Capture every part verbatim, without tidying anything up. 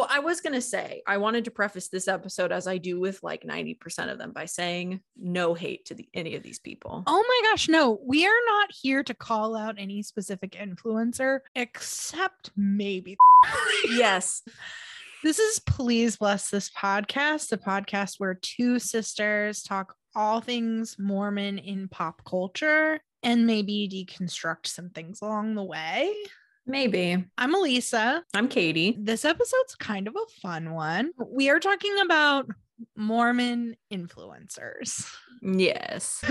Oh, I was going to say, I wanted to preface this episode, as I do with like ninety percent of them, by saying no hate to the, any of these people. Oh my gosh. No, we are not here to call out any specific influencer, except maybe. Yes. This is Please Bless This Podcast, the podcast where two sisters talk all things Mormon in pop culture and maybe deconstruct some things along the way. Maybe. I'm Elisa. I'm Katie. This episode's kind of a fun one. We are talking about Mormon influencers. Yes.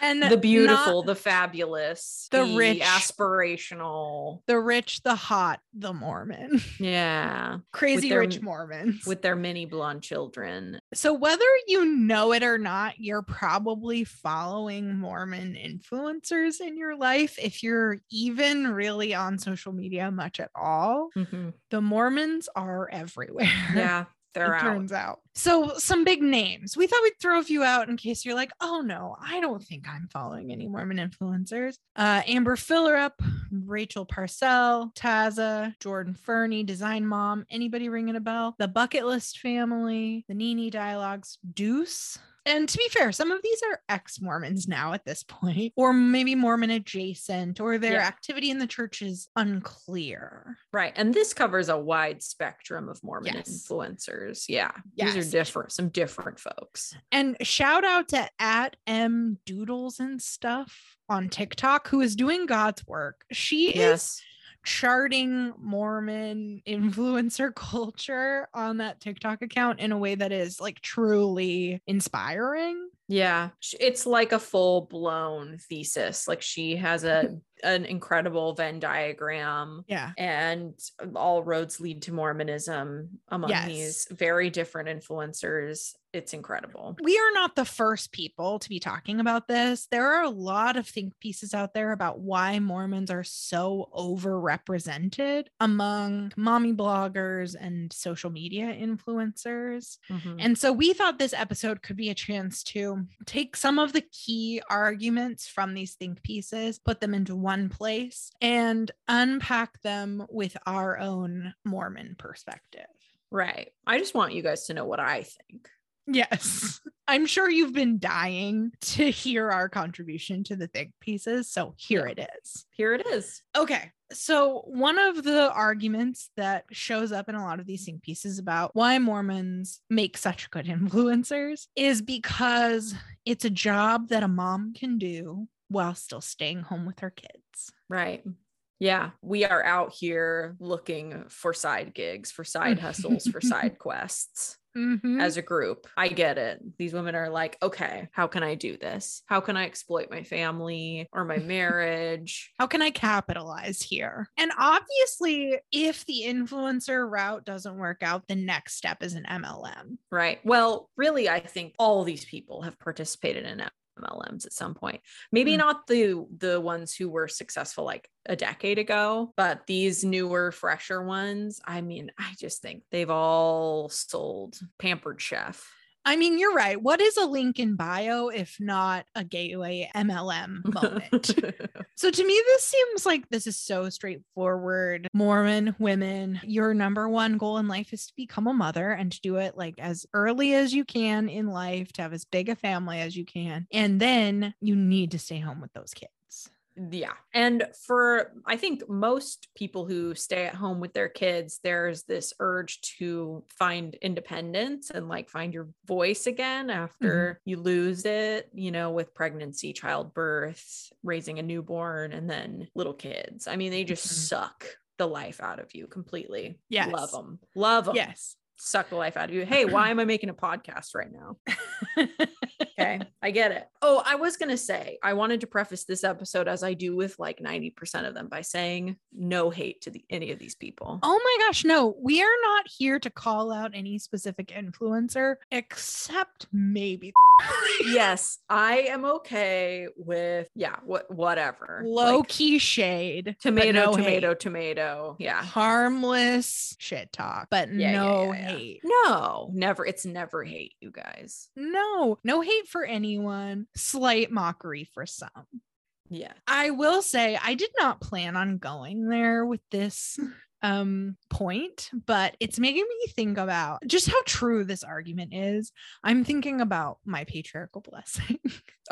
And the beautiful, the fabulous, the, the rich, aspirational, the rich, the hot, the Mormon. Yeah. Crazy their, rich Mormons with their many blonde children. So whether you know it or not, you're probably following Mormon influencers in your life, if you're even really on social media much at all. Mm-hmm. The Mormons are everywhere. Yeah. They're it out. Turns out. So some big names. We thought we'd throw a few out in case you're like, oh no, I don't think I'm following any Mormon influencers. Uh, Amber Fillerup, Rachel Parcell, Taza, Jordan Fernie, Design Mom. Anybody ringing a bell? The Bucket List family, the NeNe dialogues, Deuce. And to be fair, some of these are ex-Mormons now at this point, or maybe Mormon adjacent, or their yeah. activity in the church is unclear. Right. And this covers a wide spectrum of Mormon yes. influencers. Yeah. Yes. These are different, some different folks. And shout out to at mdoodlesandstuff on TikTok, who is doing God's work. She yes. is charting Mormon influencer culture on that TikTok account in a way that is like truly inspiring. Yeah. It's like a full blown thesis. Like she has a, an incredible Venn diagram. Yeah. And all roads lead to Mormonism among yes. these very different influencers. It's incredible. We are not the first people to be talking about this. There are a lot of think pieces out there about why Mormons are so overrepresented among mommy bloggers and social media influencers. Mm-hmm. And so we thought this episode could be a chance to take some of the key arguments from these think pieces, put them into one place, and unpack them with our own Mormon perspective. Right. I just want you guys to know what I think. Yes. I'm sure you've been dying to hear our contribution to the think pieces. So here yeah. it is. Here it is. Okay. So one of the arguments that shows up in a lot of these think pieces about why Mormons make such good influencers is because it's a job that a mom can do while still staying home with her kids. Right. Yeah, we are out here looking for side gigs, for side hustles, for side quests mm-hmm. as a group. I get it. These women are like, okay, how can I do this? How can I exploit my family or my marriage? How can I capitalize here? And obviously, if the influencer route doesn't work out, the next step is an M L M. Right. Well, really, I think all these people have participated in it. M L Ms at some point. Maybe mm. not the the ones who were successful like a decade ago, but these newer, fresher ones, I mean, I just think they've all sold Pampered Chef. I mean, you're right. What is a link in bio if not a gateway M L M moment? So to me, this seems like this is so straightforward. Mormon women, your number one goal in life is to become a mother and to do it like as early as you can in life, to have as big a family as you can. And then you need to stay home with those kids. Yeah. And for, I think most people who stay at home with their kids, there's this urge to find independence and like find your voice again after mm-hmm. you lose it, you know, with pregnancy, childbirth, raising a newborn, and then little kids. I mean, they just mm-hmm. suck the life out of you completely. Yes. Love them. Love them. Yes. Suck the life out of you. Hey, why am I making a podcast right now? Okay. I get it. Oh, I was going to say, I wanted to preface this episode, as I do with like ninety percent of them, by saying no hate to the, any of these people. Oh my gosh. No, we are not here to call out any specific influencer, except maybe. Yes. I am okay with, yeah, what, whatever. Low like, key shade. Tomato, no tomato, hate. tomato. Yeah. Harmless shit talk, but yeah, no yeah, yeah, yeah. hate. No, never. It's never hate, you guys. No, no hate for anyone, slight mockery for some. Yeah. I will say I did not plan on going there with this um, point, but it's making me think about just how true this argument is. I'm thinking about my patriarchal blessing.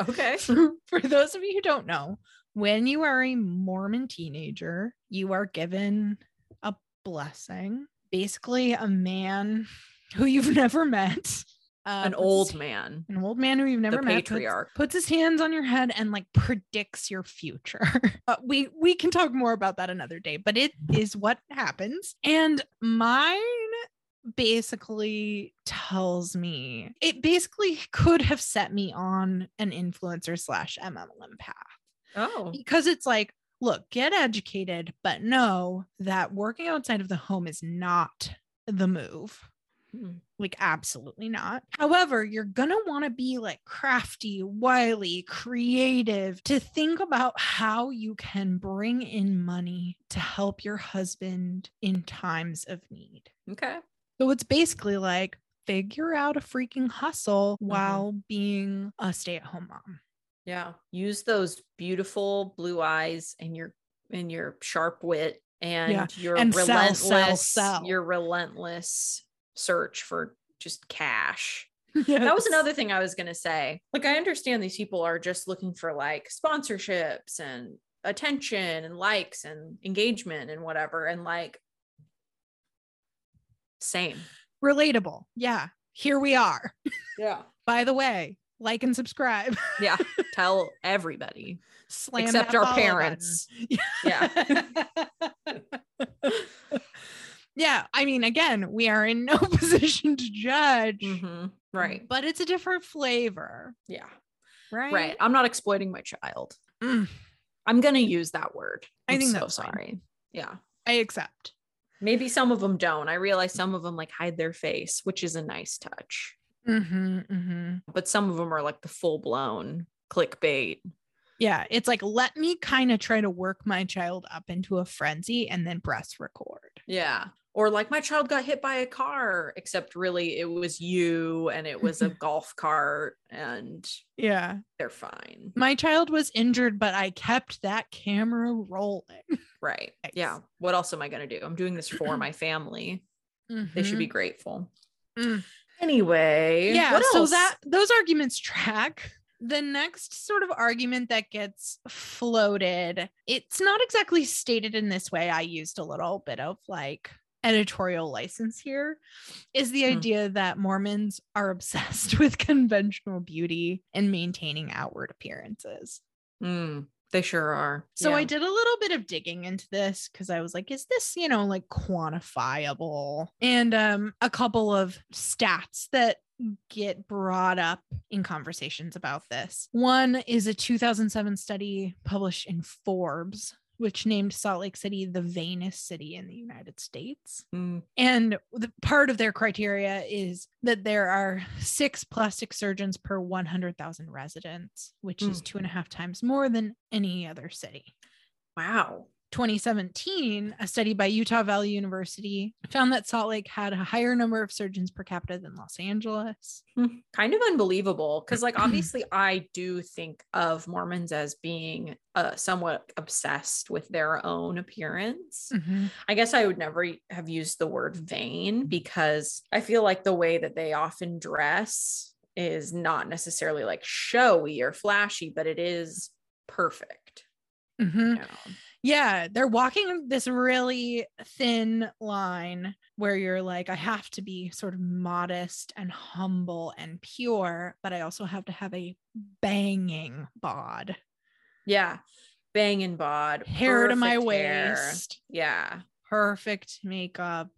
Okay. for, for those of you who don't know, when you are a Mormon teenager, you are given a blessing, basically a man who you've never met. Uh, an old man. An old man who you've never met. The patriarch. Puts, puts his hands on your head and like predicts your future. uh, we we can talk more about that another day, but it is what happens. And mine basically tells me, it basically could have set me on an influencer slash M L M path. Oh. Because it's like, look, get educated, but know that working outside of the home is not the move. Like, absolutely not. However, you're going to want to be like crafty, wily, creative to think about how you can bring in money to help your husband in times of need. Okay. So it's basically like figure out a freaking hustle mm-hmm. while being a stay-at-home mom. Yeah. Use those beautiful blue eyes and your, and your sharp wit and yeah. your and relentless, sell, sell, sell. your relentless search for just cash. Yes. That was another thing I was going to say. Like, I understand these people are just looking for like sponsorships and attention and likes and engagement and whatever. And like, same. Relatable. Yeah. Here we are. Yeah. By the way, like and subscribe. Yeah. Tell everybody. Slam except our parents. Button. Yeah. Yeah. I mean, again, we are in no position to judge. Mm-hmm. Right. But it's a different flavor. Yeah. Right. Right. I'm not exploiting my child. Mm. I'm going to use that word. I'm I think so that's sorry. Fine. Yeah. I accept. Maybe some of them don't. I realize some of them like hide their face, which is a nice touch. Mm-hmm, mm-hmm. But some of them are like the full blown clickbait. Yeah. It's like, let me kind of try to work my child up into a frenzy and then press record. Yeah. Or like, my child got hit by a car, except really it was you and it was a golf cart and yeah, they're fine. My child was injured, but I kept that camera rolling. Right. Nice. Yeah. What else am I going to do? I'm doing this for my family. Mm-hmm. They should be grateful. Mm. Anyway. Yeah. What so else? that those arguments track. The next sort of argument that gets floated, it's not exactly stated in this way. I used a little bit of like editorial license here, is the mm-hmm. idea that Mormons are obsessed with conventional beauty and maintaining outward appearances. Mm, they sure are. So yeah. I did a little bit of digging into this because I was like, is this, you know, like quantifiable? And um, a couple of stats that get brought up in conversations about this. One is a two thousand seven study published in Forbes, which named Salt Lake City the vainest city in the United States. Mm. And the part of their criteria is that there are six plastic surgeons per one hundred thousand residents, which mm. is two and a half times more than any other city. Wow. twenty seventeen, a study by Utah Valley University found that Salt Lake had a higher number of surgeons per capita than Los Angeles. Kind of unbelievable, because like obviously I do think of Mormons as being uh, somewhat obsessed with their own appearance. Mm-hmm. I guess I would never have used the word vain, because I feel like the way that they often dress is not necessarily like showy or flashy, but it is perfect. Mm-hmm. You know? Yeah, they're walking this really thin line where you're like, I have to be sort of modest and humble and pure, but I also have to have a banging bod. Yeah, banging bod. Hair to my waist. Yeah. Perfect makeup.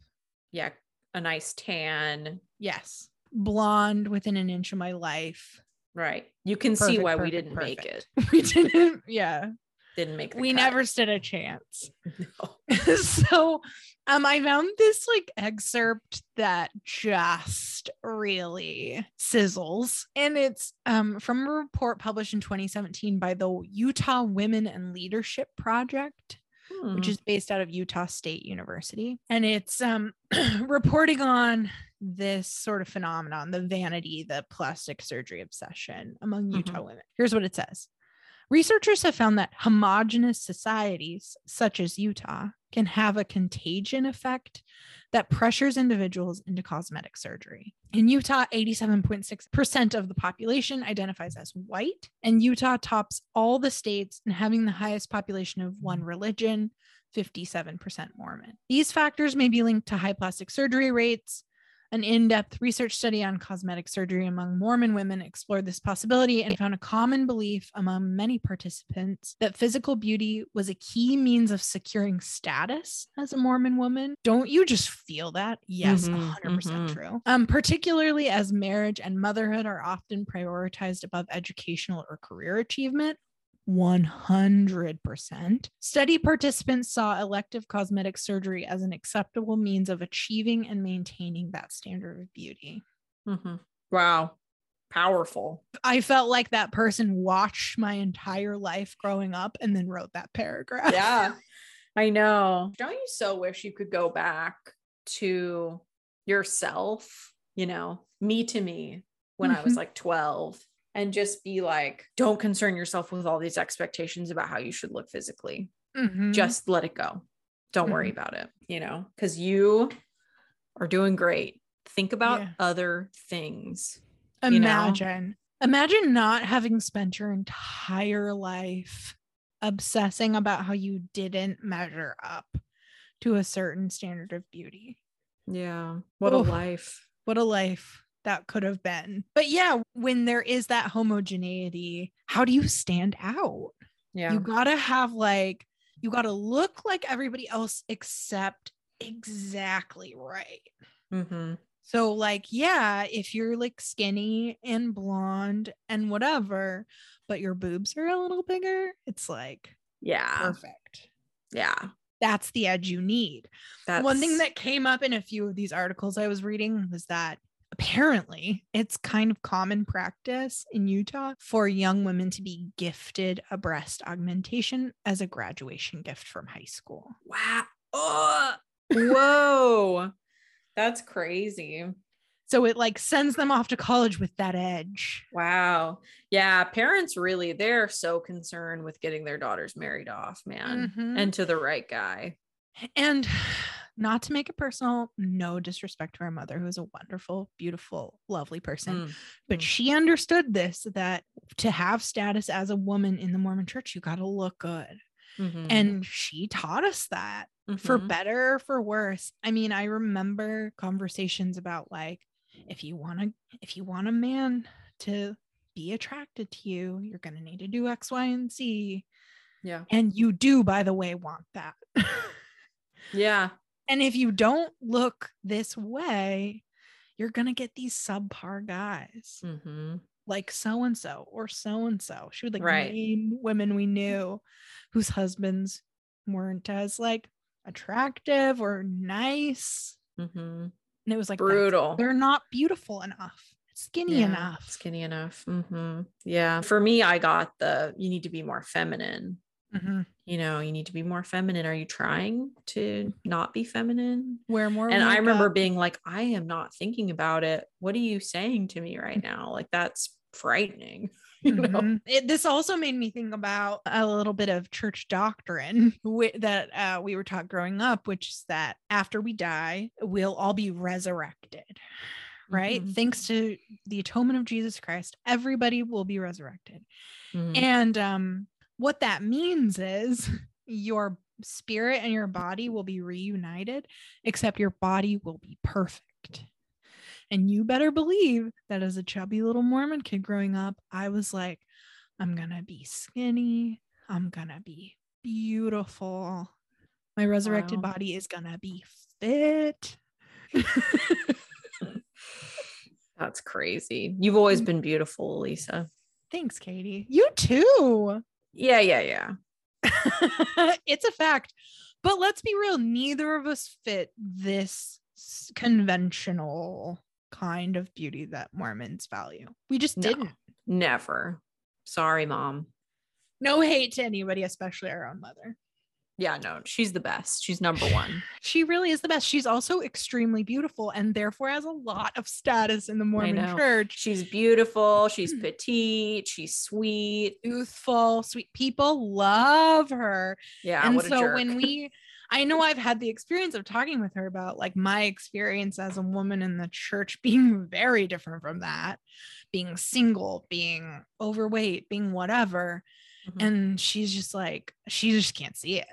Yeah, a nice tan. Yes. Blonde within an inch of my life. Right. You can perfect, see why perfect, we didn't perfect. make it. We didn't. Yeah. Didn't make the we cut. Never stood a chance. No. So um I found this like excerpt that just really sizzles, and it's um from a report published in twenty seventeen by the Utah Women in Leadership Project, hmm. which is based out of Utah State University, and it's um reporting on this sort of phenomenon, the vanity, the plastic surgery obsession among Utah mm-hmm. women. Here's what it says. Researchers have found that homogenous societies, such as Utah, can have a contagion effect that pressures individuals into cosmetic surgery. In Utah, eighty-seven point six percent of the population identifies as white, and Utah tops all the states in having the highest population of one religion, fifty-seven percent Mormon. These factors may be linked to high plastic surgery rates. An in-depth research study on cosmetic surgery among Mormon women explored this possibility and found a common belief among many participants that physical beauty was a key means of securing status as a Mormon woman. Don't you just feel that? Yes, mm-hmm, one hundred percent mm-hmm. true. Um, particularly as marriage and motherhood are often prioritized above educational or career achievement. one hundred percent. Study participants saw elective cosmetic surgery as an acceptable means of achieving and maintaining that standard of beauty. Mm-hmm. Wow. Powerful. I felt like that person watched my entire life growing up and then wrote that paragraph. Yeah, I know. Don't you so wish you could go back to yourself, you know, me to me when mm-hmm. I was like twelve. And just be like, don't concern yourself with all these expectations about how you should look physically. Mm-hmm. Just let it go. Don't mm-hmm. worry about it, you know, because you are doing great. Think about yeah. other things. Imagine, you know? Imagine not having spent your entire life obsessing about how you didn't measure up to a certain standard of beauty. Yeah. What Oof. a life. What a life. That could have been. But yeah, when there is that homogeneity, how do you stand out? Yeah. You gotta have like, you gotta look like everybody else except exactly right. Mm-hmm. So like, yeah, if you're like skinny and blonde and whatever, but your boobs are a little bigger, it's like, yeah, perfect. Yeah. That's the edge you need. That's... One thing that came up in a few of these articles I was reading was that apparently, it's kind of common practice in Utah for young women to be gifted a breast augmentation as a graduation gift from high school. Wow. Oh, whoa. That's crazy. So it like sends them off to college with that edge. Wow. Yeah. Parents really, they're so concerned with getting their daughters married off, man, mm-hmm. and to the right guy. And not to make it personal, no disrespect to our mother, who is a wonderful, beautiful, lovely person. Mm. But mm. she understood this, that to have status as a woman in the Mormon church, you got to look good. Mm-hmm. And she taught us that mm-hmm. for better or for worse. I mean, I remember conversations about like, if you want to, if you want a man to be attracted to you, you're going to need to do X, Y, and Z. Yeah. And you do, by the way, want that. Yeah. And if you don't look this way, you're going to get these subpar guys mm-hmm. like so-and-so or so-and-so. She would like right. name women we knew whose husbands weren't as like attractive or nice. Mm-hmm. And it was like, brutal. They're not beautiful enough. Skinny yeah, enough. Skinny enough. Mm-hmm. Yeah. For me, I got the, you need to be more feminine. Mm-hmm. You know, you need to be more feminine. Are you trying to not be feminine? Wear more. And I remember up. being like, I am not thinking about it. What are you saying to me right now? Like, that's frightening. You know? Mm-hmm. It, this also made me think about a little bit of church doctrine w- that uh, we were taught growing up, which is that after we die, we'll all be resurrected. Right? Mm-hmm. Thanks to the atonement of Jesus Christ, everybody will be resurrected. Mm-hmm. And, um, what that means is your spirit and your body will be reunited, except your body will be perfect. And you better believe that as a chubby little Mormon kid growing up, I was like, I'm going to be skinny. I'm going to be beautiful. My resurrected wow. body is going to be fit. That's crazy. You've always been beautiful, Elisa. Thanks, Katie. You too. Yeah, yeah, yeah. It's a fact. But let's be real. Neither of us fit this conventional kind of beauty that Mormons value. We just no, didn't. Never. Sorry, Mom. No hate to anybody, especially our own mother. Yeah, no, she's the best. She's number one. She really is the best. She's also extremely beautiful and therefore has a lot of status in the Mormon church. She's beautiful. She's petite. She's sweet. Youthful, sweet. People love her. Yeah, and what a jerk. So when we, I know I've had the experience of talking with her about like my experience as a woman in the church being very different from that, being single, being overweight, being whatever. Mm-hmm. And she's just like, she just can't see it.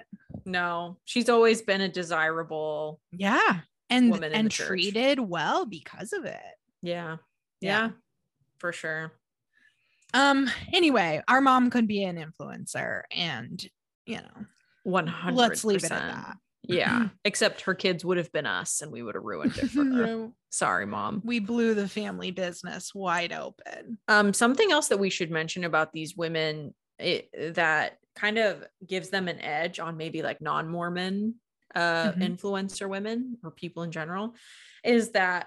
No, she's always been a desirable yeah, and woman and treated well because of it. Yeah. Yeah, yeah, for sure. Um, anyway, our mom could be an influencer and, you know, one hundred percent. Let's leave it at that. Yeah. Except her kids would have been us and we would have ruined it for her. Sorry, mom. We blew the family business wide open. Um, something else that we should mention about these women it, that kind of gives them an edge on maybe like non-Mormon uh, mm-hmm. influencer women or people in general is that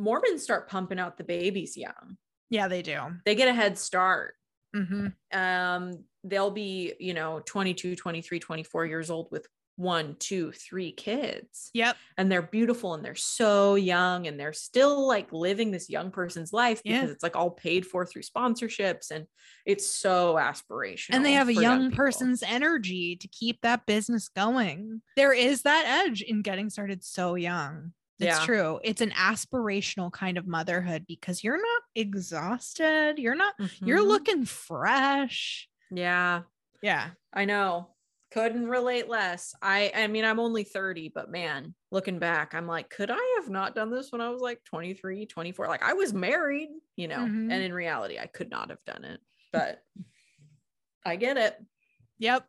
Mormons start pumping out the babies young. Yeah, they do. They get a head start. Mm-hmm. Um, they'll be, you know, twenty-two, twenty-three, twenty-four years old with one, two, three kids. Yep. And they're beautiful and they're so young and they're still like living this young person's life because yeah. it's like all paid for through sponsorships and it's so aspirational. And they have a young, young person's energy to keep that business going. There is that edge in getting started so young. It's yeah. true. It's an aspirational kind of motherhood because you're not exhausted. You're not, mm-hmm. you're looking fresh. Yeah. Yeah. I know. Couldn't relate less. I, I mean, I'm only thirty, but man, looking back, I'm like, could I have not done this when I was like twenty-three, twenty-four? Like I was married, you know, mm-hmm. and in reality, I could not have done it, but I get it. Yep.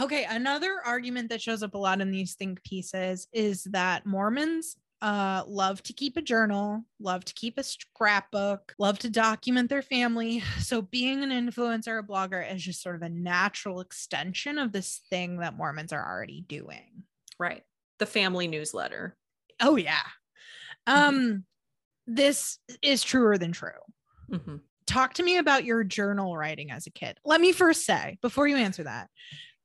Okay, another argument that shows up a lot in these think pieces is that Mormons uh, love to keep a journal, love to keep a scrapbook, love to document their family. So being an influencer or a blogger is just sort of a natural extension of this thing that Mormons are already doing. Right. The family newsletter. Oh, yeah. Um, mm-hmm. This is truer than true. Mm-hmm. Talk to me about your journal writing as a kid. Let me first say, before you answer that,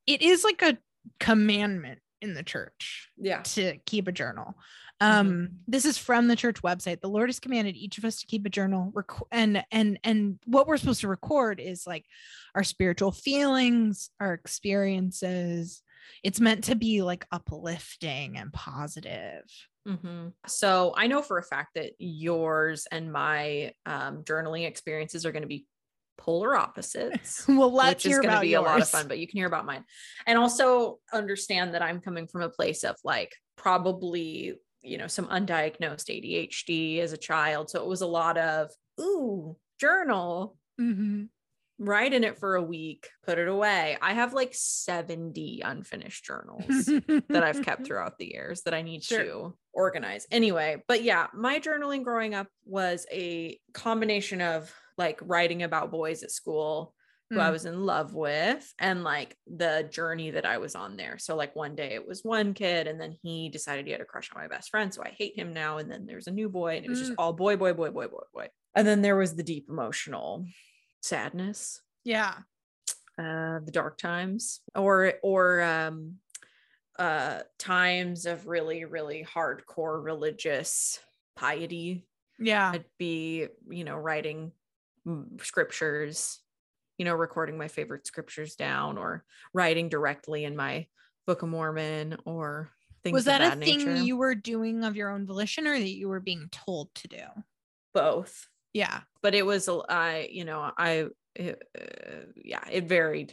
it is like a commandment in the church yeah. to keep a journal. Um, mm-hmm. This is from the church website. The Lord has commanded each of us to keep a journal rec- and, and, and what we're supposed to record is like our spiritual feelings, our experiences. It's meant to be like uplifting and positive. Mm-hmm. So I know for a fact that yours and my um, journaling experiences are going to be polar opposites. Well, let's hear about yours. Which is going to be a lot of fun, but you can hear about mine. And also understand that I'm coming from a place of like probably, you know, some undiagnosed A D H D as a child. So it was a lot of, ooh, journal, mm-hmm. write in it for a week, put it away. I have like seventy unfinished journals that I've kept throughout the years that I need sure. to organize. Anyway, but yeah, my journaling growing up was a combination of like writing about boys at school who mm. I was in love with and like the journey that I was on there. So like one day it was one kid and then he decided he had a crush on my best friend. So I hate him now. And then there's a new boy and it was just all boy, boy, boy, boy, boy, boy. And then there was the deep emotional sadness. Yeah. Uh, the dark times or, or, um, uh, times of really, really hardcore religious piety. Yeah. I'd be, you know, writing scriptures, you know, recording my favorite scriptures down or writing directly in my Book of Mormon or things. Was that, that a nature. Thing you were doing of your own volition or that you were being told to do? Both. Yeah. But it was, I, you know, I, it, uh, yeah, it varied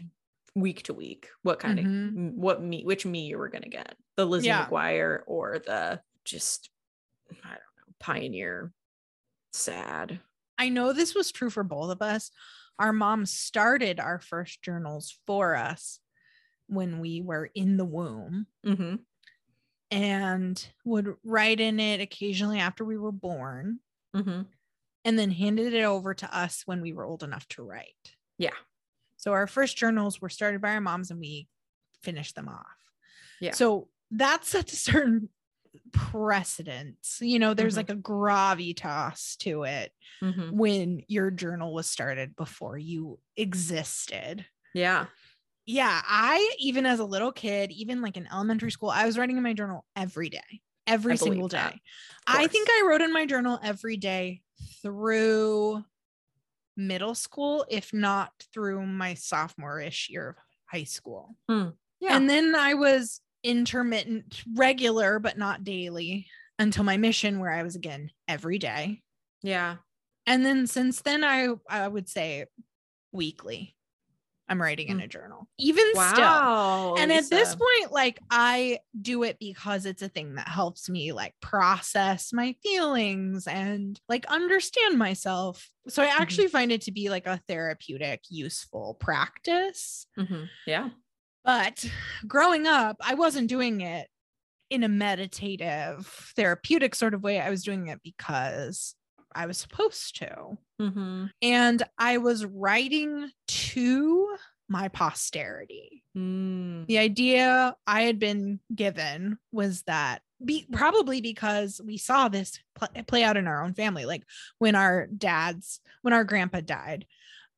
week to week. What kind mm-hmm. of, what me, which me you were going to get, the Lizzie yeah. McGuire or the just, I don't know, pioneer sad. I know this was true for both of us. Our mom started our first journals for us when we were in the womb mm-hmm. and would write in it occasionally after we were born mm-hmm. and then handed it over to us when we were old enough to write. Yeah. So our first journals were started by our moms and we finished them off. Yeah. So that sets a certain precedence, you know, there's mm-hmm. like a gravitas to it mm-hmm. when your journal was started before you existed. Yeah. Yeah. I, even as a little kid, even like in elementary school, I was writing in my journal every day, every I single day. I think I wrote in my journal every day through middle school, if not through my sophomore-ish year of high school. Mm. Yeah. And then I was intermittent, regular, but not daily, until my mission, where I was again every day. Yeah. And then since then, I, I would say weekly, I'm writing in a journal, even wow, still. And Lisa. At this point, like, I do it because it's a thing that helps me like process my feelings and like understand myself. So I actually mm-hmm. find it to be like a therapeutic, useful practice. Mm-hmm. Yeah. But growing up, I wasn't doing it in a meditative, therapeutic sort of way. I was doing it because I was supposed to. Mm-hmm. And I was writing to my posterity. Mm. The idea I had been given was that be, probably because we saw this pl- play out in our own family. Like when our dad's, when our grandpa died,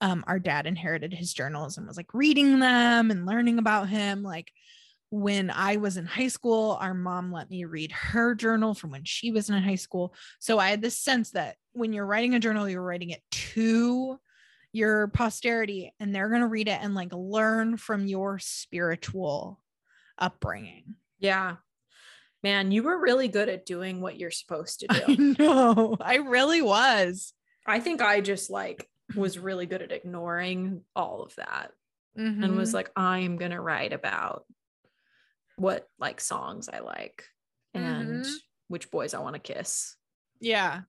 um, our dad inherited his journals and was like reading them and learning about him. Like when I was in high school, our mom let me read her journal from when she was in high school. So I had this sense that when you're writing a journal, you're writing it to your posterity, and they're going to read it and like learn from your spiritual upbringing. Yeah. Man, you were really good at doing what you're supposed to do. No, I really was. I think I just like was really good at ignoring all of that mm-hmm. and was like, I am going to write about what like songs I like and mm-hmm. which boys I want to kiss. Yeah.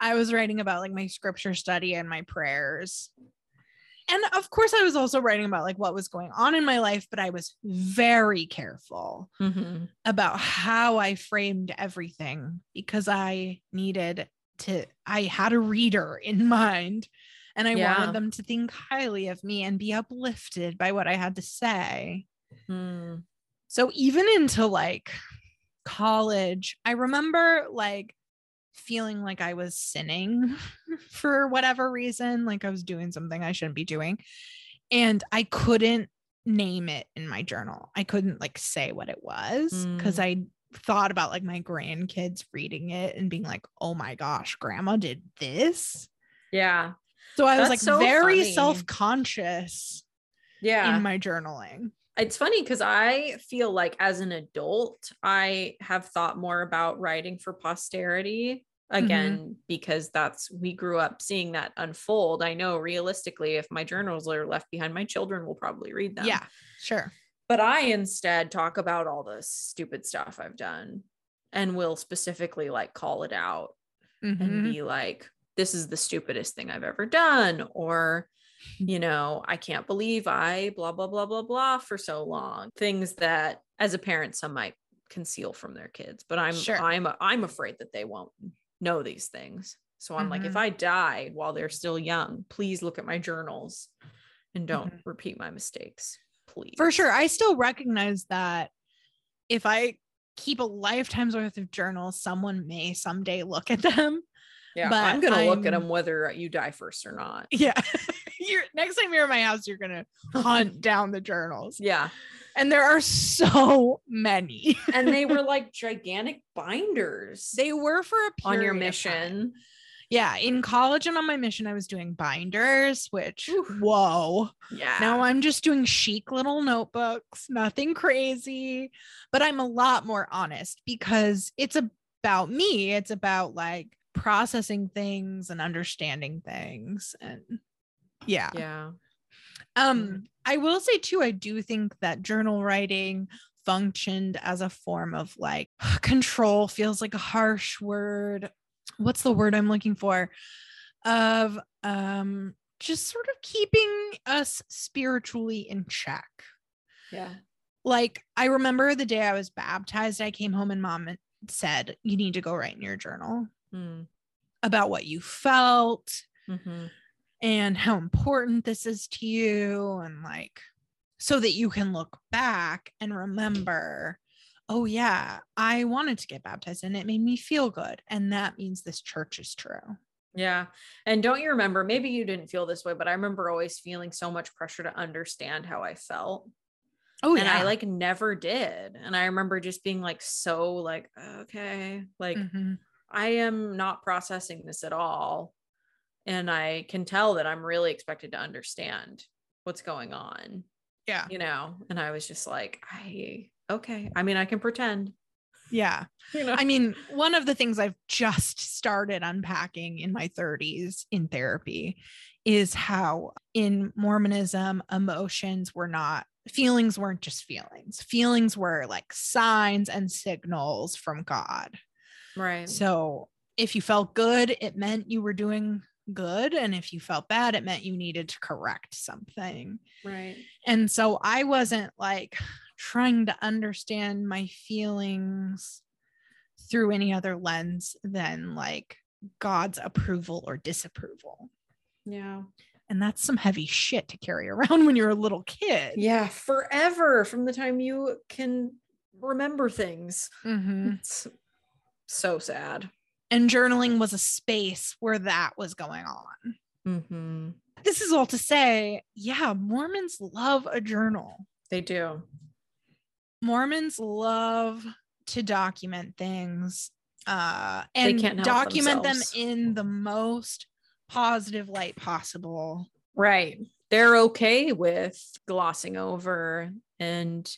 I was writing about like my scripture study and my prayers. And of course I was also writing about like what was going on in my life, but I was very careful mm-hmm. about how I framed everything, because I needed to, I had a reader in mind, and I yeah. wanted them to think highly of me and be uplifted by what I had to say. Mm. So even into like college, I remember like feeling like I was sinning for whatever reason, like I was doing something I shouldn't be doing. And I couldn't name it in my journal. I couldn't like say what it was mm. because I thought about like my grandkids reading it and being like, oh my gosh, grandma did this. Yeah. So I was That's like so very funny. self-conscious yeah. in my journaling. It's funny because I feel like as an adult, I have thought more about writing for posterity again, mm-hmm. because that's, we grew up seeing that unfold. I know realistically, if my journals are left behind, my children will probably read them. Yeah, sure. But I instead talk about all the stupid stuff I've done and will specifically like call it out mm-hmm. and be like, this is the stupidest thing I've ever done. Or, you know, I can't believe I blah, blah, blah, blah, blah for so long. Things that as a parent, some might conceal from their kids, but I'm, sure. I'm, I'm afraid that they won't know these things. So I'm mm-hmm. like, if I die while they're still young, please look at my journals and don't mm-hmm. repeat my mistakes, please. For sure. I still recognize that if I keep a lifetime's worth of journals, someone may someday look at them. Yeah, but I'm going to look at them whether you die first or not. Yeah. You're, next time you're in my house, you're going to hunt down the journals. Yeah. And there are so many. And they were like gigantic binders. They were for a period. On your mission. Yeah. In college and on my mission, I was doing binders, which, Oof. whoa. Yeah. Now I'm just doing chic little notebooks, nothing crazy, but I'm a lot more honest because it's about me. It's about like processing things and understanding things. And yeah. Yeah. Um, I will say too, I do think that journal writing functioned as a form of like control. Feels like a harsh word. What's the word I'm looking for? Of um, just sort of keeping us spiritually in check. Yeah. Like I remember the day I was baptized, I came home and mom said, you need to go write in your journal mm. about what you felt. Mm-hmm. And how important this is to you, and like, so that you can look back and remember, oh yeah, I wanted to get baptized and it made me feel good. And that means this church is true. Yeah. And don't you remember, maybe you didn't feel this way, but I remember always feeling so much pressure to understand how I felt. Oh yeah. And I like never did. And I remember just being like, so like, okay, like mm-hmm. I am not processing this at all. And I can tell that I'm really expected to understand what's going on. Yeah. You know, and I was just like, I, okay. I mean, I can pretend. Yeah. You know? I mean, one of the things I've just started unpacking in my thirties in therapy is how in Mormonism, emotions were not, feelings weren't just feelings. Feelings were like signs and signals from God. Right. So if you felt good, it meant you were doing good. And if you felt bad, it meant you needed to correct something. Right. And so I wasn't like trying to understand my feelings through any other lens than like God's approval or disapproval. Yeah. And that's some heavy shit to carry around when you're a little kid. Yeah. Forever, from the time you can remember things. Mm-hmm. It's so sad. And journaling was a space where that was going on. Mm-hmm. This is all to say, yeah, Mormons love a journal. They do. Mormons love to document things, uh, and they can't help document themselves. them in the most positive light possible. Right. They're okay with glossing over and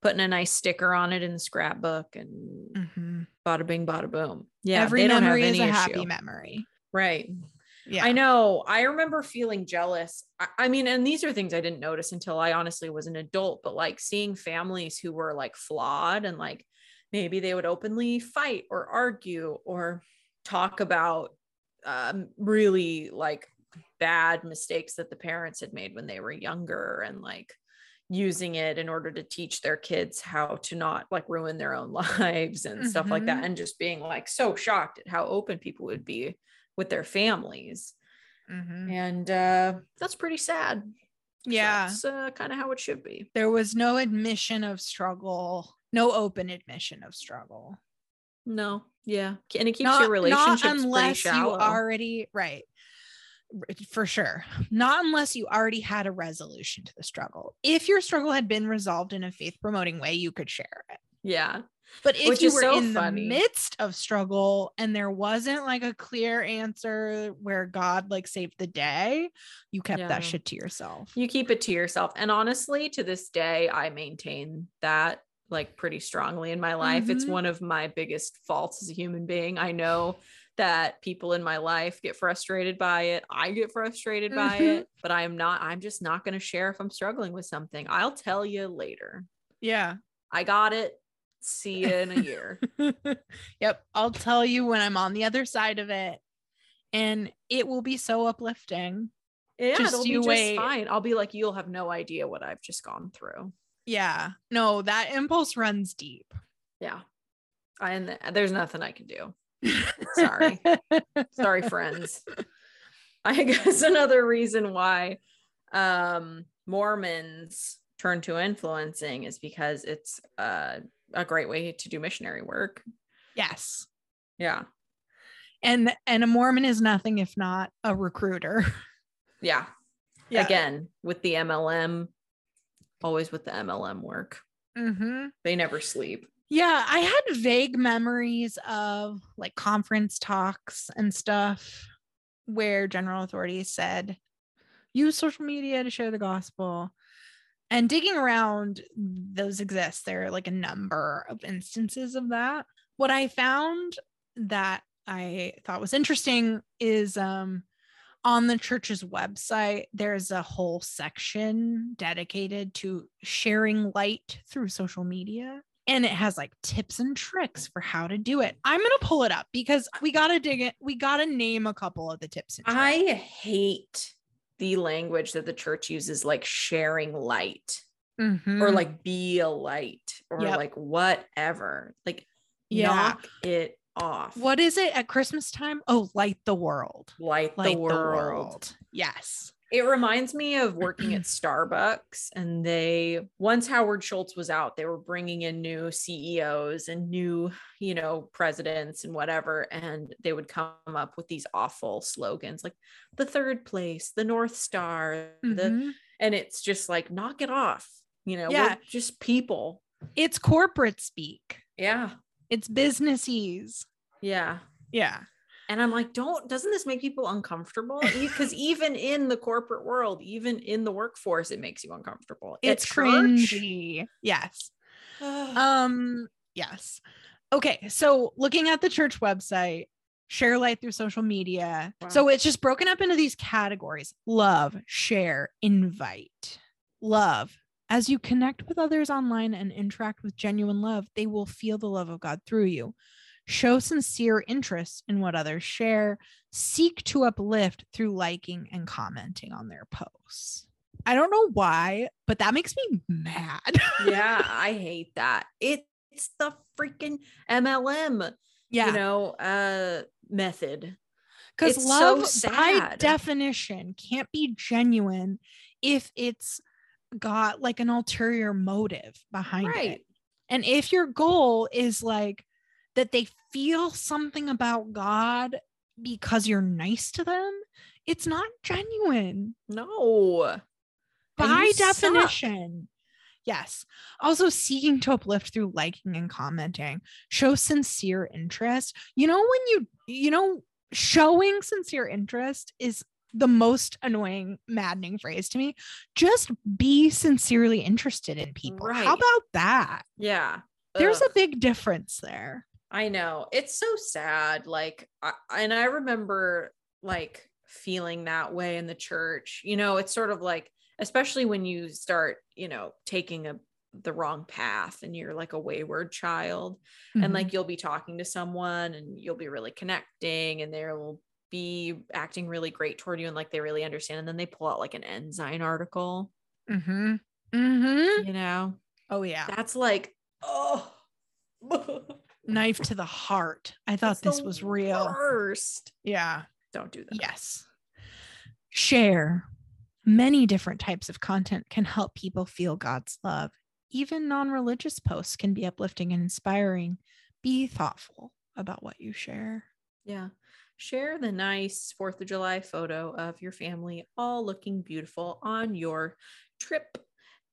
putting a nice sticker on it in the scrapbook and mm-hmm. bada bing, bada boom. Yeah. Every memory is a issue. happy memory. Right. Yeah. I know. I remember feeling jealous. I, I mean, and these are things I didn't notice until I honestly was an adult, but like seeing families who were like flawed and like maybe they would openly fight or argue or talk about um, really like bad mistakes that the parents had made when they were younger and like using it in order to teach their kids how to not like ruin their own lives and mm-hmm. stuff like that. And just being like so shocked at how open people would be with their families. Mm-hmm. And uh, that's pretty sad. Yeah. So that's uh, kind of how it should be. There was no admission of struggle, no open admission of struggle. No. Yeah. And it keeps not, your relationships not unless pretty shallow. You already, right. For sure. Not unless you already had a resolution to the struggle. If your struggle had been resolved in a faith promoting way, you could share it. Yeah. But if Which you were so in funny. the midst of struggle and there wasn't like a clear answer where God like saved the day, you kept yeah. that shit to yourself. You keep it to yourself. And honestly, to this day, I maintain that like pretty strongly in my life. Mm-hmm. It's one of my biggest faults as a human being. I know that people in my life get frustrated by it. I get frustrated mm-hmm. by it, but I am not, I'm just not going to share if I'm struggling with something. I'll tell you later. Yeah. I got it. See you in a year. Yep. I'll tell you when I'm on the other side of it, and it will be so uplifting. Yeah, just it'll you be wait. Just fine. I'll be like, you'll have no idea what I've just gone through. Yeah. No, that impulse runs deep. Yeah. And there's nothing I can do. Sorry. Sorry, friends. I guess another reason why um, Mormons turn to influencing is because it's uh a great way to do missionary work. Yes. Yeah. And, and a Mormon is nothing if not a recruiter. Yeah. yeah. Again, with the M L M, always with the M L M work. Mm-hmm. They never sleep. Yeah. I had vague memories of like conference talks and stuff where general authorities said, use social media to share the gospel. And digging around, those exist. There are like a number of instances of that. What I found that I thought was interesting is um, on the church's website, there's a whole section dedicated to sharing light through social media. And it has like tips and tricks for how to do it. I'm going to pull it up because we got to dig it. We got to name a couple of the tips and tricks. I hate the language that the church uses, like sharing light mm-hmm. or like be a light or yep. like whatever, like yeah. knock it off. What is it at Christmas time? Oh, light the world. Light, light the, world. the world. Yes. It reminds me of working at Starbucks, and they, once Howard Schultz was out, they were bringing in new C E Os and new, you know, presidents and whatever. And they would come up with these awful slogans, like the third place, the North Star, mm-hmm. the, and it's just like, knock it off. You know, yeah. we're just people. It's corporate speak. Yeah. It's businesses. Yeah. Yeah. And I'm like, don't, doesn't this make people uncomfortable? Because even in the corporate world, even in the workforce, it makes you uncomfortable. It's cringy. Yes. um, yes. Okay. So looking at the church website, share light through social media. Wow. So it's just broken up into these categories: love, share, invite. Love. As you connect with others online and interact with genuine love, they will feel the love of God through you. Show sincere interest in what others share. Seek to uplift through liking and commenting on their posts. I don't know why, but that makes me mad. Yeah, I hate that. It's the freaking M L M, yeah. you know, uh, method. Because love, so by definition, can't be genuine if it's got like an ulterior motive behind right. it. And if your goal is like that they feel something about God because you're nice to them, it's not genuine. No. By definition. Suck. Yes. Also, seeking to uplift through liking and commenting. Show sincere interest. You know, when you, you know, showing sincere interest is the most annoying, maddening phrase to me. Just be sincerely interested in people. Right. How about that? Yeah. There's Ugh. a big difference there. I know. It's so sad. Like, I, and I remember like feeling that way in the church, you know, it's sort of like, especially when you start, you know, taking a, the wrong path and you're like a wayward child mm-hmm. and like, you'll be talking to someone and you'll be really connecting and they'll be acting really great toward you. And like, they really understand. And then they pull out like an Ensign article, mm-hmm. Mm-hmm. you know? Oh yeah. That's like, oh, knife to the heart. I thought That's this was real. Worst. Yeah. Don't do that. Yes. Share. Many different types of content can help people feel God's love. Even non-religious posts can be uplifting and inspiring. Be thoughtful about what you share. Yeah. Share the nice fourth of July photo of your family all looking beautiful on your trip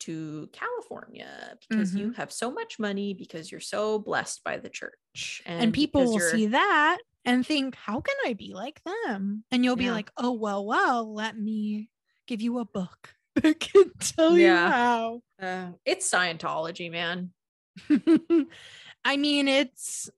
to California because mm-hmm. you have so much money because you're so blessed by the church. And, and people will see that and think, how can I be like them? And you'll yeah. be like, oh, well, well, let me give you a book that can tell yeah. you how. Uh, it's Scientology, man. I mean, it's,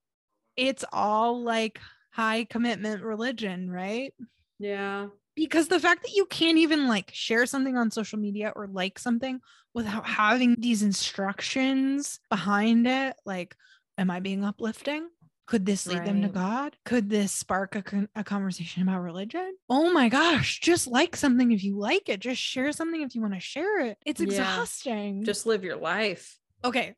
it's all like high commitment religion, right? Yeah. Because the fact that you can't even like share something on social media or like something without having these instructions behind it, like, am I being uplifting? Could this lead right. them to God? Could this spark a, con- a conversation about religion? Oh my gosh, just like something if you like it. Just share something if you want to share it. It's exhausting. Yeah. Just live your life. Okay.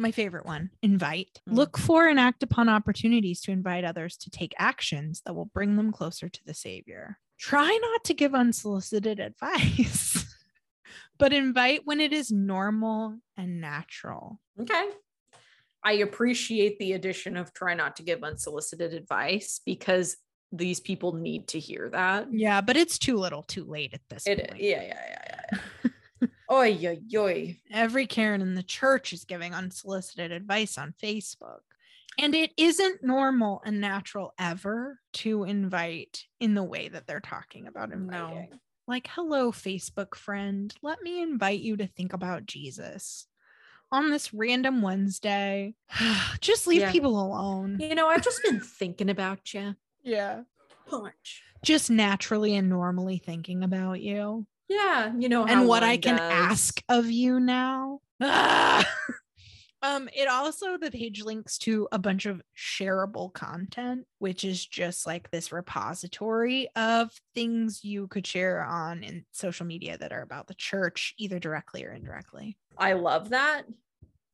My favorite one, invite. Mm. Look for and act upon opportunities to invite others to take actions that will bring them closer to the Savior. Try not to give unsolicited advice, but invite when it is normal and natural. Okay. I appreciate the addition of try not to give unsolicited advice because these people need to hear that. Yeah, but it's too little too late at this it, point. Yeah, yeah, yeah, yeah. Oy, yoy, yoy. Every Karen in the church is giving unsolicited advice on Facebook. And it isn't normal and natural ever to invite in the way that they're talking about inviting. No. Like, hello, Facebook friend, let me invite you to think about Jesus on this random Wednesday. Just leave yeah. people alone. You know, I've just been thinking about you. Yeah. Punch. Just naturally and normally thinking about you. Yeah. You know, how and what I can does. ask of you now. Um, it also, the page links to a bunch of shareable content, which is just like this repository of things you could share on in social media that are about the church, either directly or indirectly. I love that.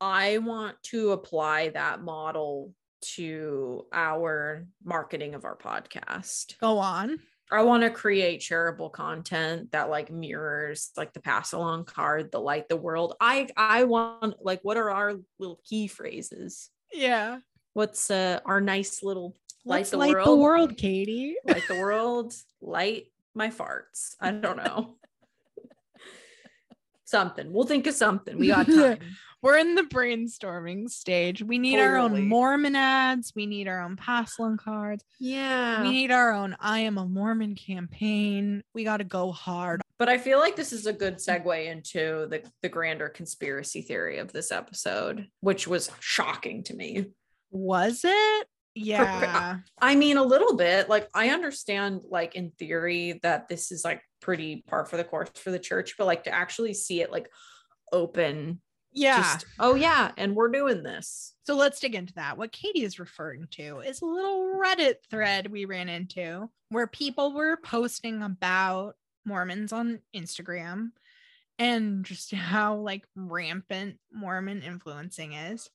I want to apply that model to our marketing of our podcast. Go on. I want to create shareable content that like mirrors like the pass along card, the light, the world. I, I want like, what are our little key phrases? Yeah. What's uh, our nice little light, Let's the, light world. the world, Katie, light the world, light my farts. I don't know. something. We'll think of something. We got time. We're in the brainstorming stage. We need totally. our own Mormon ads. We need our own Passlin cards. Yeah. We need our own I Am a Mormon campaign. We got to go hard. But I feel like this is a good segue into the, the grander conspiracy theory of this episode, which was shocking to me. Was it? Yeah. I mean, a little bit. Like, I understand, like, in theory that this is like pretty par for the course for the church, but like to actually see it like open. Yeah. Just, oh yeah. And we're doing this. So let's dig into that. What Katie is referring to is a little Reddit thread we ran into where people were posting about Mormons on Instagram and just how like rampant Mormon influencing is.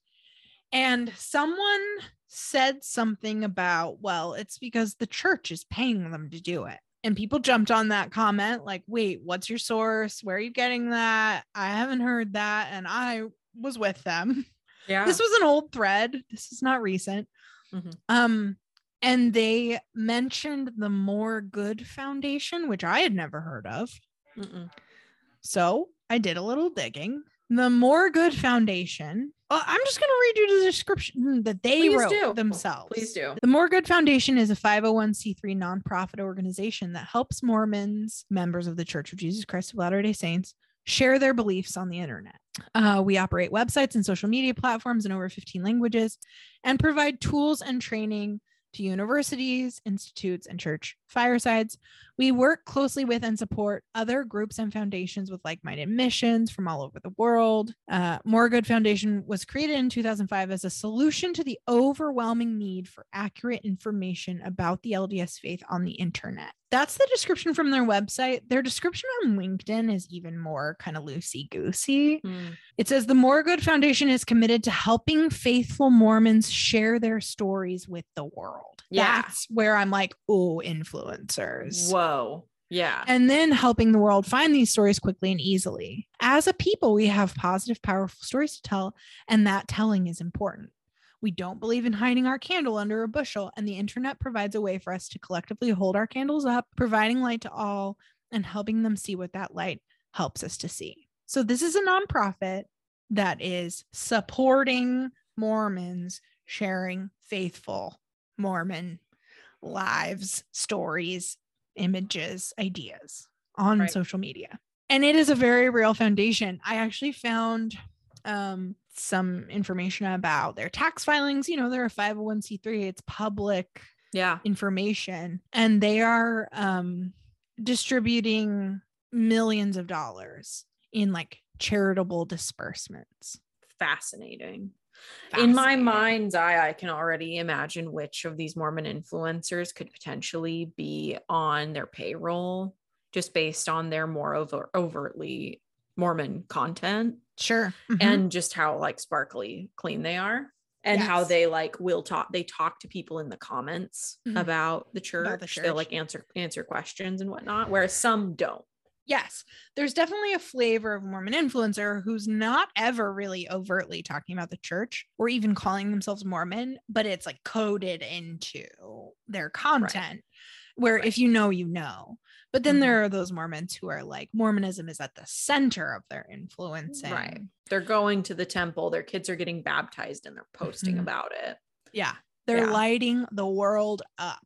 And someone said something about, well, it's because the church is paying them to do it. And people jumped on that comment like, wait, what's your source? Where are you getting that? I haven't heard that. And I was with them. Yeah. This was an old thread. This is not recent. Mm-hmm. Um, and they mentioned the More Good Foundation, which I had never heard of. Mm-mm. So I did a little digging. The More Good Foundation. Uh, I'm just going to read you the description that they Please wrote do. themselves. Please do. The More Good Foundation is a five oh one c three nonprofit organization that helps Mormons, members of the Church of Jesus Christ of Latter-day Saints, share their beliefs on the internet. Uh, we operate websites and social media platforms in over fifteen languages and provide tools and training to universities, institutes, and church firesides. We work closely with and support other groups and foundations with like-minded missions from all over the world. Uh, More Good Foundation was created in two thousand five as a solution to the overwhelming need for accurate information about the L D S faith on the internet. That's the description from their website. Their description on LinkedIn is even more kind of loosey-goosey. Mm. It says the More Good Foundation is committed to helping faithful Mormons share their stories with the world. Yeah. That's where I'm like, oh, influencers. Whoa. Yeah. And then helping the world find these stories quickly and easily. As a people, we have positive, powerful stories to tell, and that telling is important. We don't believe in hiding our candle under a bushel, and the internet provides a way for us to collectively hold our candles up, providing light to all and helping them see what that light helps us to see. So this is a nonprofit that is supporting Mormons, sharing faithful Mormon lives, stories, images, ideas on right. social media. And it is a very real foundation. I actually found um, some information about their tax filings. You know, they're a five oh one c three. It's public yeah. information. And they are um, distributing millions of dollars in like charitable disbursements. Fascinating. Fascinating. In my mind's eye, I can already imagine which of these Mormon influencers could potentially be on their payroll just based on their more over- overtly Mormon content. Sure. Mm-hmm. And just how like sparkly clean they are and yes. how they like will talk. They talk to people in the comments mm-hmm. about the church. About the church. They'll like answer, answer questions and whatnot, whereas some don't. Yes, there's definitely a flavor of Mormon influencer who's not ever really overtly talking about the church or even calling themselves Mormon, but it's like coded into their content right. where right. if you know, you know. But then mm-hmm. there are those Mormons who are like, Mormonism is at the center of their influencing. Right. They're going to the temple, their kids are getting baptized, and they're posting mm-hmm. about it. Yeah, they're yeah. lighting the world up.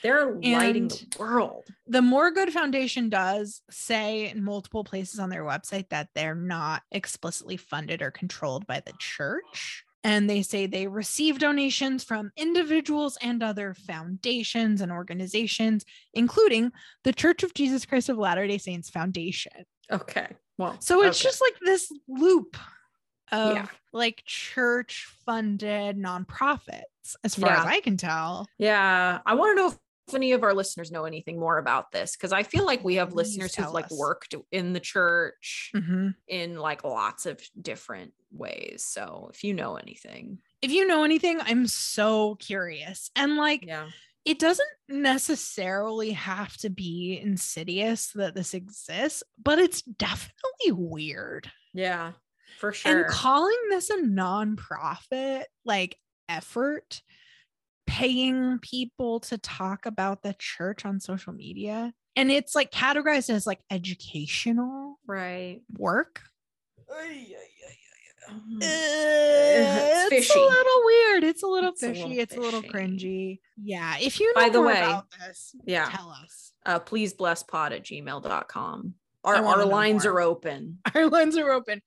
They're lighting and the world. The More Good Foundation does say in multiple places on their website that they're not explicitly funded or controlled by the church. And they say they receive donations from individuals and other foundations and organizations, including the Church of Jesus Christ of Latter-day Saints Foundation. Okay. Well, so it's okay. just like this loop of yeah. like church funded nonprofits, as far yeah. as I can tell. Yeah. I want to know if any of our listeners know anything more about this, because I feel like we have Please listeners who've us. like worked in the church mm-hmm. in like lots of different ways. So if you know anything, if you know anything, I'm so curious. And like, yeah. it doesn't necessarily have to be insidious that this exists, but it's definitely weird. Yeah, for sure. And calling this a nonprofit like effort, paying people to talk about the church on social media and it's like categorized as like educational right work. Ay, ay, ay, ay. Uh, it's fishy. It's a little weird. It's a little it's fishy. A little it's fishy. A little cringy. Yeah. If you know By the more way, about this, yeah. tell us. Uh, please bless pod at gmail dot com. Our, our lines more. are open. Our lines are open.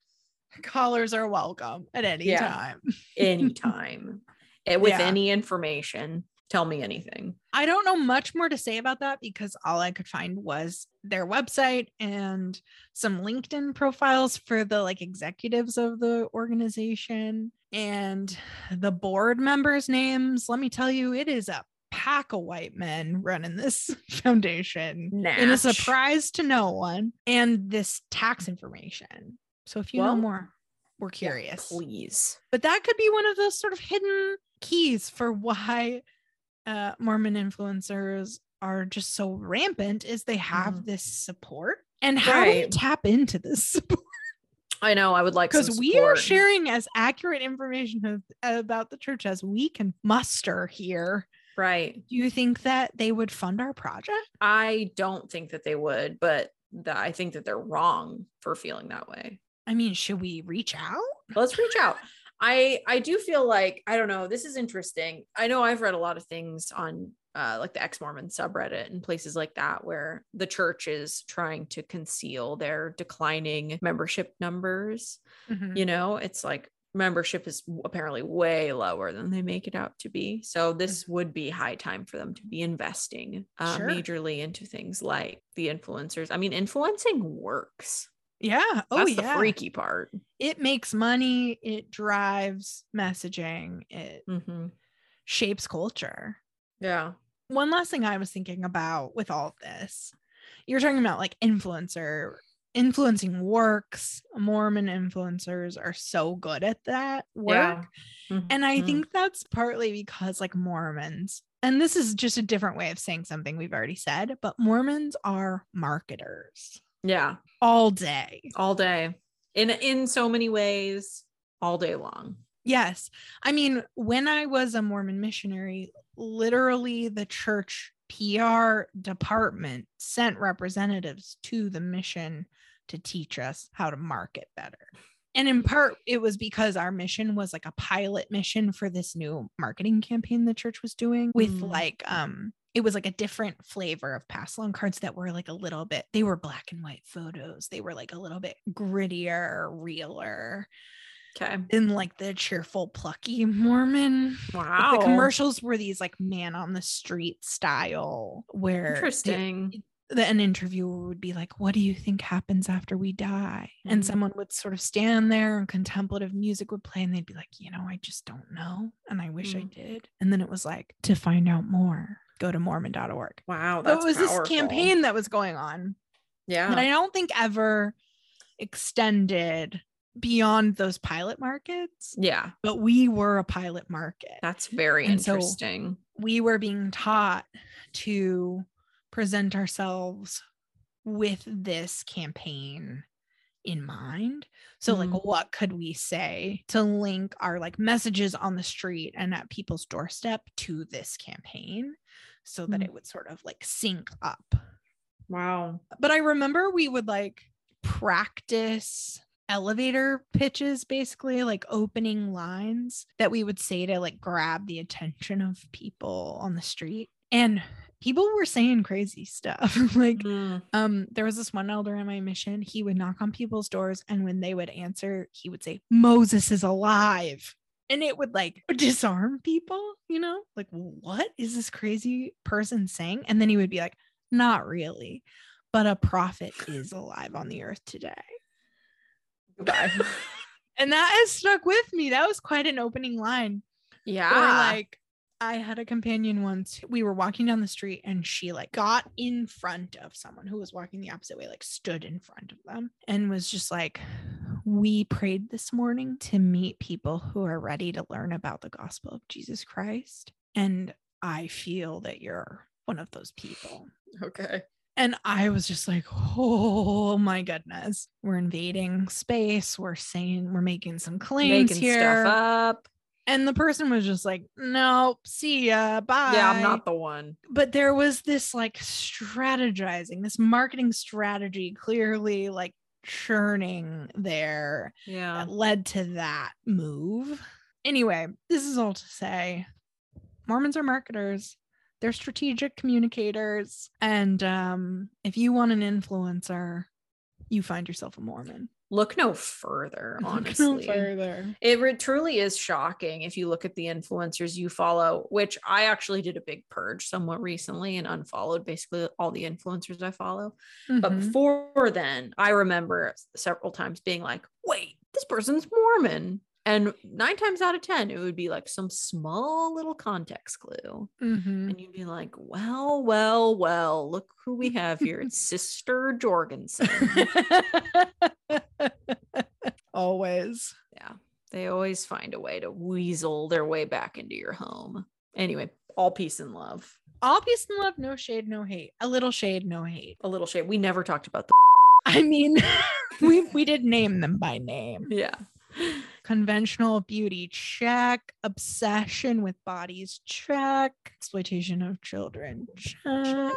Callers are welcome at any yeah. time. Anytime. With yeah. any information. Tell me anything. I don't know much more to say about that because all I could find was their website and some LinkedIn profiles for the like executives of the organization and the board members' names. Let me tell you, it is a pack of white men running this foundation Natch. in a surprise to no one, and this tax information. So if you well, know more, we're curious, yeah, please. But that could be one of those sort of hidden keys for why Uh, Mormon influencers are just so rampant, is they have mm. this support. And how right. do we tap into this support? I know, I would like because we are sharing as accurate information of, about the church as we can muster here. Right. Do you think that they would fund our project? I don't think that they would, but the, I think that they're wrong for feeling that way. I mean, should we reach out? Let's reach out. I, I do feel like, I don't know, this is interesting. I know I've read a lot of things on uh, like the ex-Mormon subreddit and places like that, where the church is trying to conceal their declining membership numbers. Mm-hmm. You know, it's like membership is apparently way lower than they make it out to be. So this mm-hmm. would be high time for them to be investing uh, sure. majorly into things like the influencers. I mean, influencing works. Yeah. Oh, That's yeah. That's the freaky part. It makes money. It drives messaging. It mm-hmm. shapes culture. Yeah. One last thing I was thinking about with all of this, you're talking about like influencer, influencing works. Mormon influencers are so good at that work. Yeah. Mm-hmm. And I mm-hmm. think that's partly because like Mormons, and this is just a different way of saying something we've already said, but Mormons are marketers. Yeah. All day. All day. In in so many ways, all day long. Yes. I mean, when I was a Mormon missionary, literally the church P R department sent representatives to the mission to teach us how to market better. And in part, it was because our mission was like a pilot mission for this new marketing campaign the church was doing with mm. like um it was like a different flavor of pass along cards that were like a little bit, they were black and white photos. They were like a little bit grittier, realer. Okay. And like the cheerful, plucky Mormon. Wow. Like the commercials were these like man on the street style where Interesting. They, the, an interviewer would be like, what do you think happens after we die? Mm-hmm. And someone would sort of stand there and contemplative music would play and they'd be like, you know, I just don't know. And I wish mm-hmm. I did. And then it was like, to find out more, go to mormon dot org. Wow, that's so it was powerful. This campaign that was going on. Yeah. That I don't think ever extended beyond those pilot markets. Yeah. But we were a pilot market. That's very and interesting. So we were being taught to present ourselves with this campaign in mind. So mm-hmm. like, what could we say to link our like messages on the street and at people's doorstep to this campaign? So that it would sort of like sync up. Wow. But I remember we would like practice elevator pitches, basically like opening lines that we would say to like grab the attention of people on the street. And people were saying crazy stuff. Like mm. um, there was this one elder in my mission. He would knock on people's doors, and when they would answer, he would say, Moses is alive. And it would like disarm people, you know, like, what is this crazy person saying? And then he would be like, not really, but a prophet is alive on the earth today. Goodbye. And that has stuck with me. That was quite an opening line. Yeah. Or like, I had a companion once, we were walking down the street and she like got in front of someone who was walking the opposite way, like stood in front of them and was just like, we prayed this morning to meet people who are ready to learn about the gospel of Jesus Christ. And I feel that you're one of those people. Okay. And I was just like, oh my goodness, we're invading space. We're saying, we're making some claims making here. Stuff up. And the person was just like, nope, see ya, bye. Yeah, I'm not the one. But there was this like strategizing, this marketing strategy clearly like churning there. Yeah. That led to that move. Anyway, this is all to say Mormons are marketers. They're strategic communicators. And um, if you want an influencer, you find yourself a Mormon. Look no further, honestly. Look no further. It re- truly is shocking if you look at the influencers you follow, which I actually did a big purge somewhat recently and unfollowed basically all the influencers I follow. Mm-hmm. But before then, I remember several times being like, wait, this person's Mormon. And nine times out of ten, it would be like some small little context clue. Mm-hmm. And you'd be like, well, well, well, look who we have here. It's Sister Jorgensen. Always. Yeah. They always find a way to weasel their way back into your home. Anyway, all peace and love. All peace and love. No shade, no hate. A little shade, no hate. A little shade. We never talked about the. I mean, we we did name them by name. Yeah. Conventional beauty, check. Obsession with bodies, check. Exploitation of children, check. check.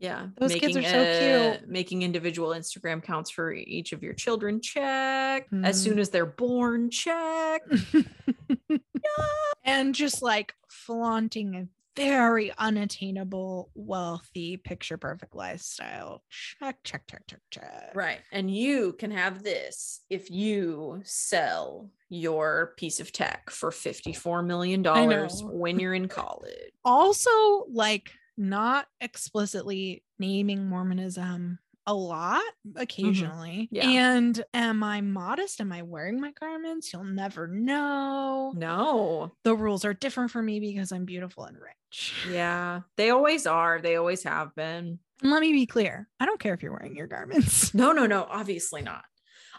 Yeah, those making, kids are so uh, cute. Making individual Instagram accounts for each of your children, check. Mm. As soon as they're born, check. Yeah. And just like flaunting a very unattainable, wealthy, picture perfect lifestyle, check, check, check, check, check. Right. And you can have this if you sell your piece of tech for fifty-four million dollars when you're in college. Also, like, not explicitly naming Mormonism a lot occasionally. Mm-hmm. Yeah. And am I modest? Am I wearing my garments? You'll never know. No. The rules are different for me because I'm beautiful and rich. Yeah. They always are. They always have been. And let me be clear. I don't care if you're wearing your garments. No, no, no. Obviously not.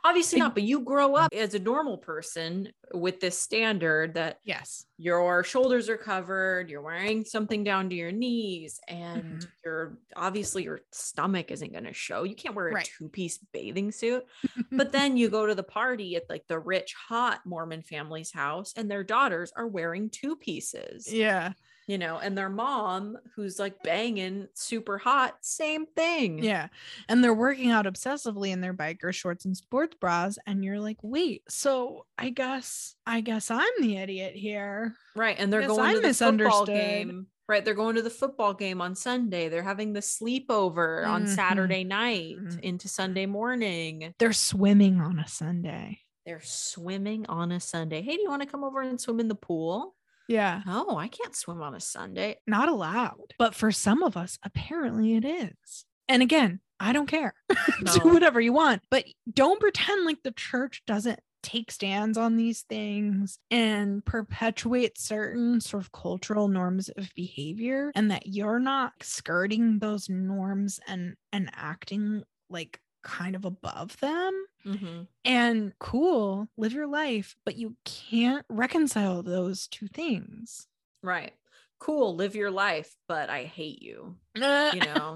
Obviously not, but you grow up as a normal person with this standard that yes, your shoulders are covered, you're wearing something down to your knees, and mm-hmm. you're obviously your stomach isn't going to show. You can't wear a right. two-piece bathing suit. But then you go to the party at like the rich, hot Mormon family's house, and their daughters are wearing two pieces. Yeah. You know, and their mom, who's like banging super hot, same thing. Yeah. And they're working out obsessively in their biker shorts and sports bras. And you're like, wait, so I guess, I guess I'm the idiot here. Right. And they're going to the football game. Right. They're going to the football game on Sunday. They're having the sleepover mm-hmm. on Saturday night mm-hmm. into Sunday morning. They're swimming on a Sunday. They're swimming on a Sunday. Hey, do you want to come over and swim in the pool? Yeah. Oh, I can't swim on a Sunday. Not allowed. But for some of us, apparently it is. And again, I don't care. No. Do whatever you want. But don't pretend like the church doesn't take stands on these things and perpetuate certain sort of cultural norms of behavior, and that you're not skirting those norms and, and acting like kind of above them. Mm-hmm. And cool, live your life, but you can't reconcile those two things. Right. Cool, live your life, but I hate you. Uh. You know,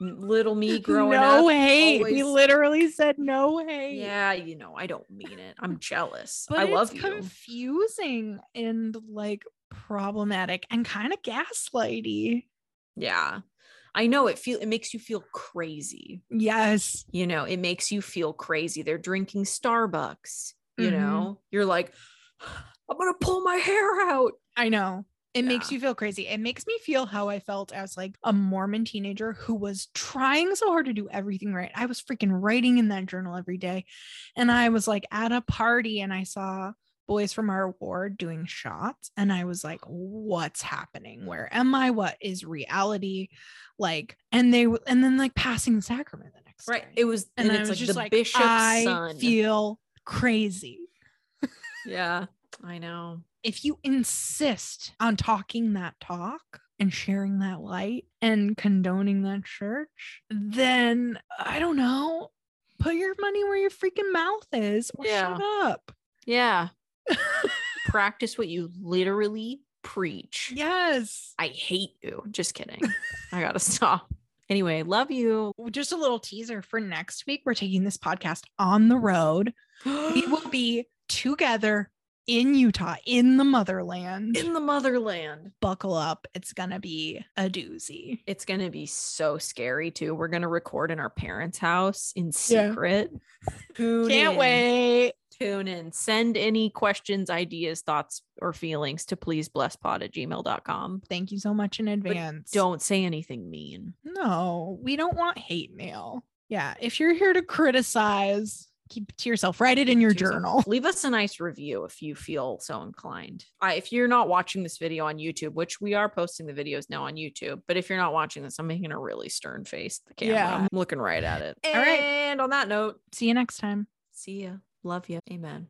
little me growing no up. No hate. Always, we literally said no hate. Yeah, you know, I don't mean it. I'm jealous. But I love you. It's confusing and like problematic and kind of gaslighty. Yeah. I know it feel, it makes you feel crazy. Yes. You know, it makes you feel crazy. They're drinking Starbucks, you mm-hmm. know, you're like, I'm going to pull my hair out. I know. It yeah. makes you feel crazy. It makes me feel how I felt as like a Mormon teenager who was trying so hard to do everything right. I was freaking writing in that journal every day. And I was like at a party and I saw boys from our ward doing shots, and I was like, what's happening? Where am I? What is reality? Like, and they and then like passing the sacrament the next right day. It was and, and it's I was like just the like bishop's I son. Feel crazy. Yeah, I know. If you insist on talking that talk and sharing that light and condoning that church, then I don't know, put your money where your freaking mouth is or yeah. shut up. Yeah. Practice what you literally preach. Yes. I hate you. Just kidding. I gotta stop. Anyway, love you. Just a little teaser for next week. We're taking this podcast on the road. We will be together in Utah, in the motherland. In the motherland. Buckle up. It's going to be a doozy. It's going to be so scary too. We're going to record in our parents' house in secret. Yeah. Tune Can't in. wait. Tune in. Send any questions, ideas, thoughts, or feelings to please bless pod at gmail dot com. Thank you so much in advance. But don't say anything mean. No, we don't want hate mail. Yeah. If you're here to criticize, keep it to yourself. Write it in your journal. Leave us a nice review if you feel so inclined. I, if you're not watching this video on YouTube, which we are posting the videos now on YouTube, but if you're not watching this, I'm making a really stern face at the camera. Yeah. I'm looking right at it. And all right. And on that note, see you next time. See ya. Love you. Amen.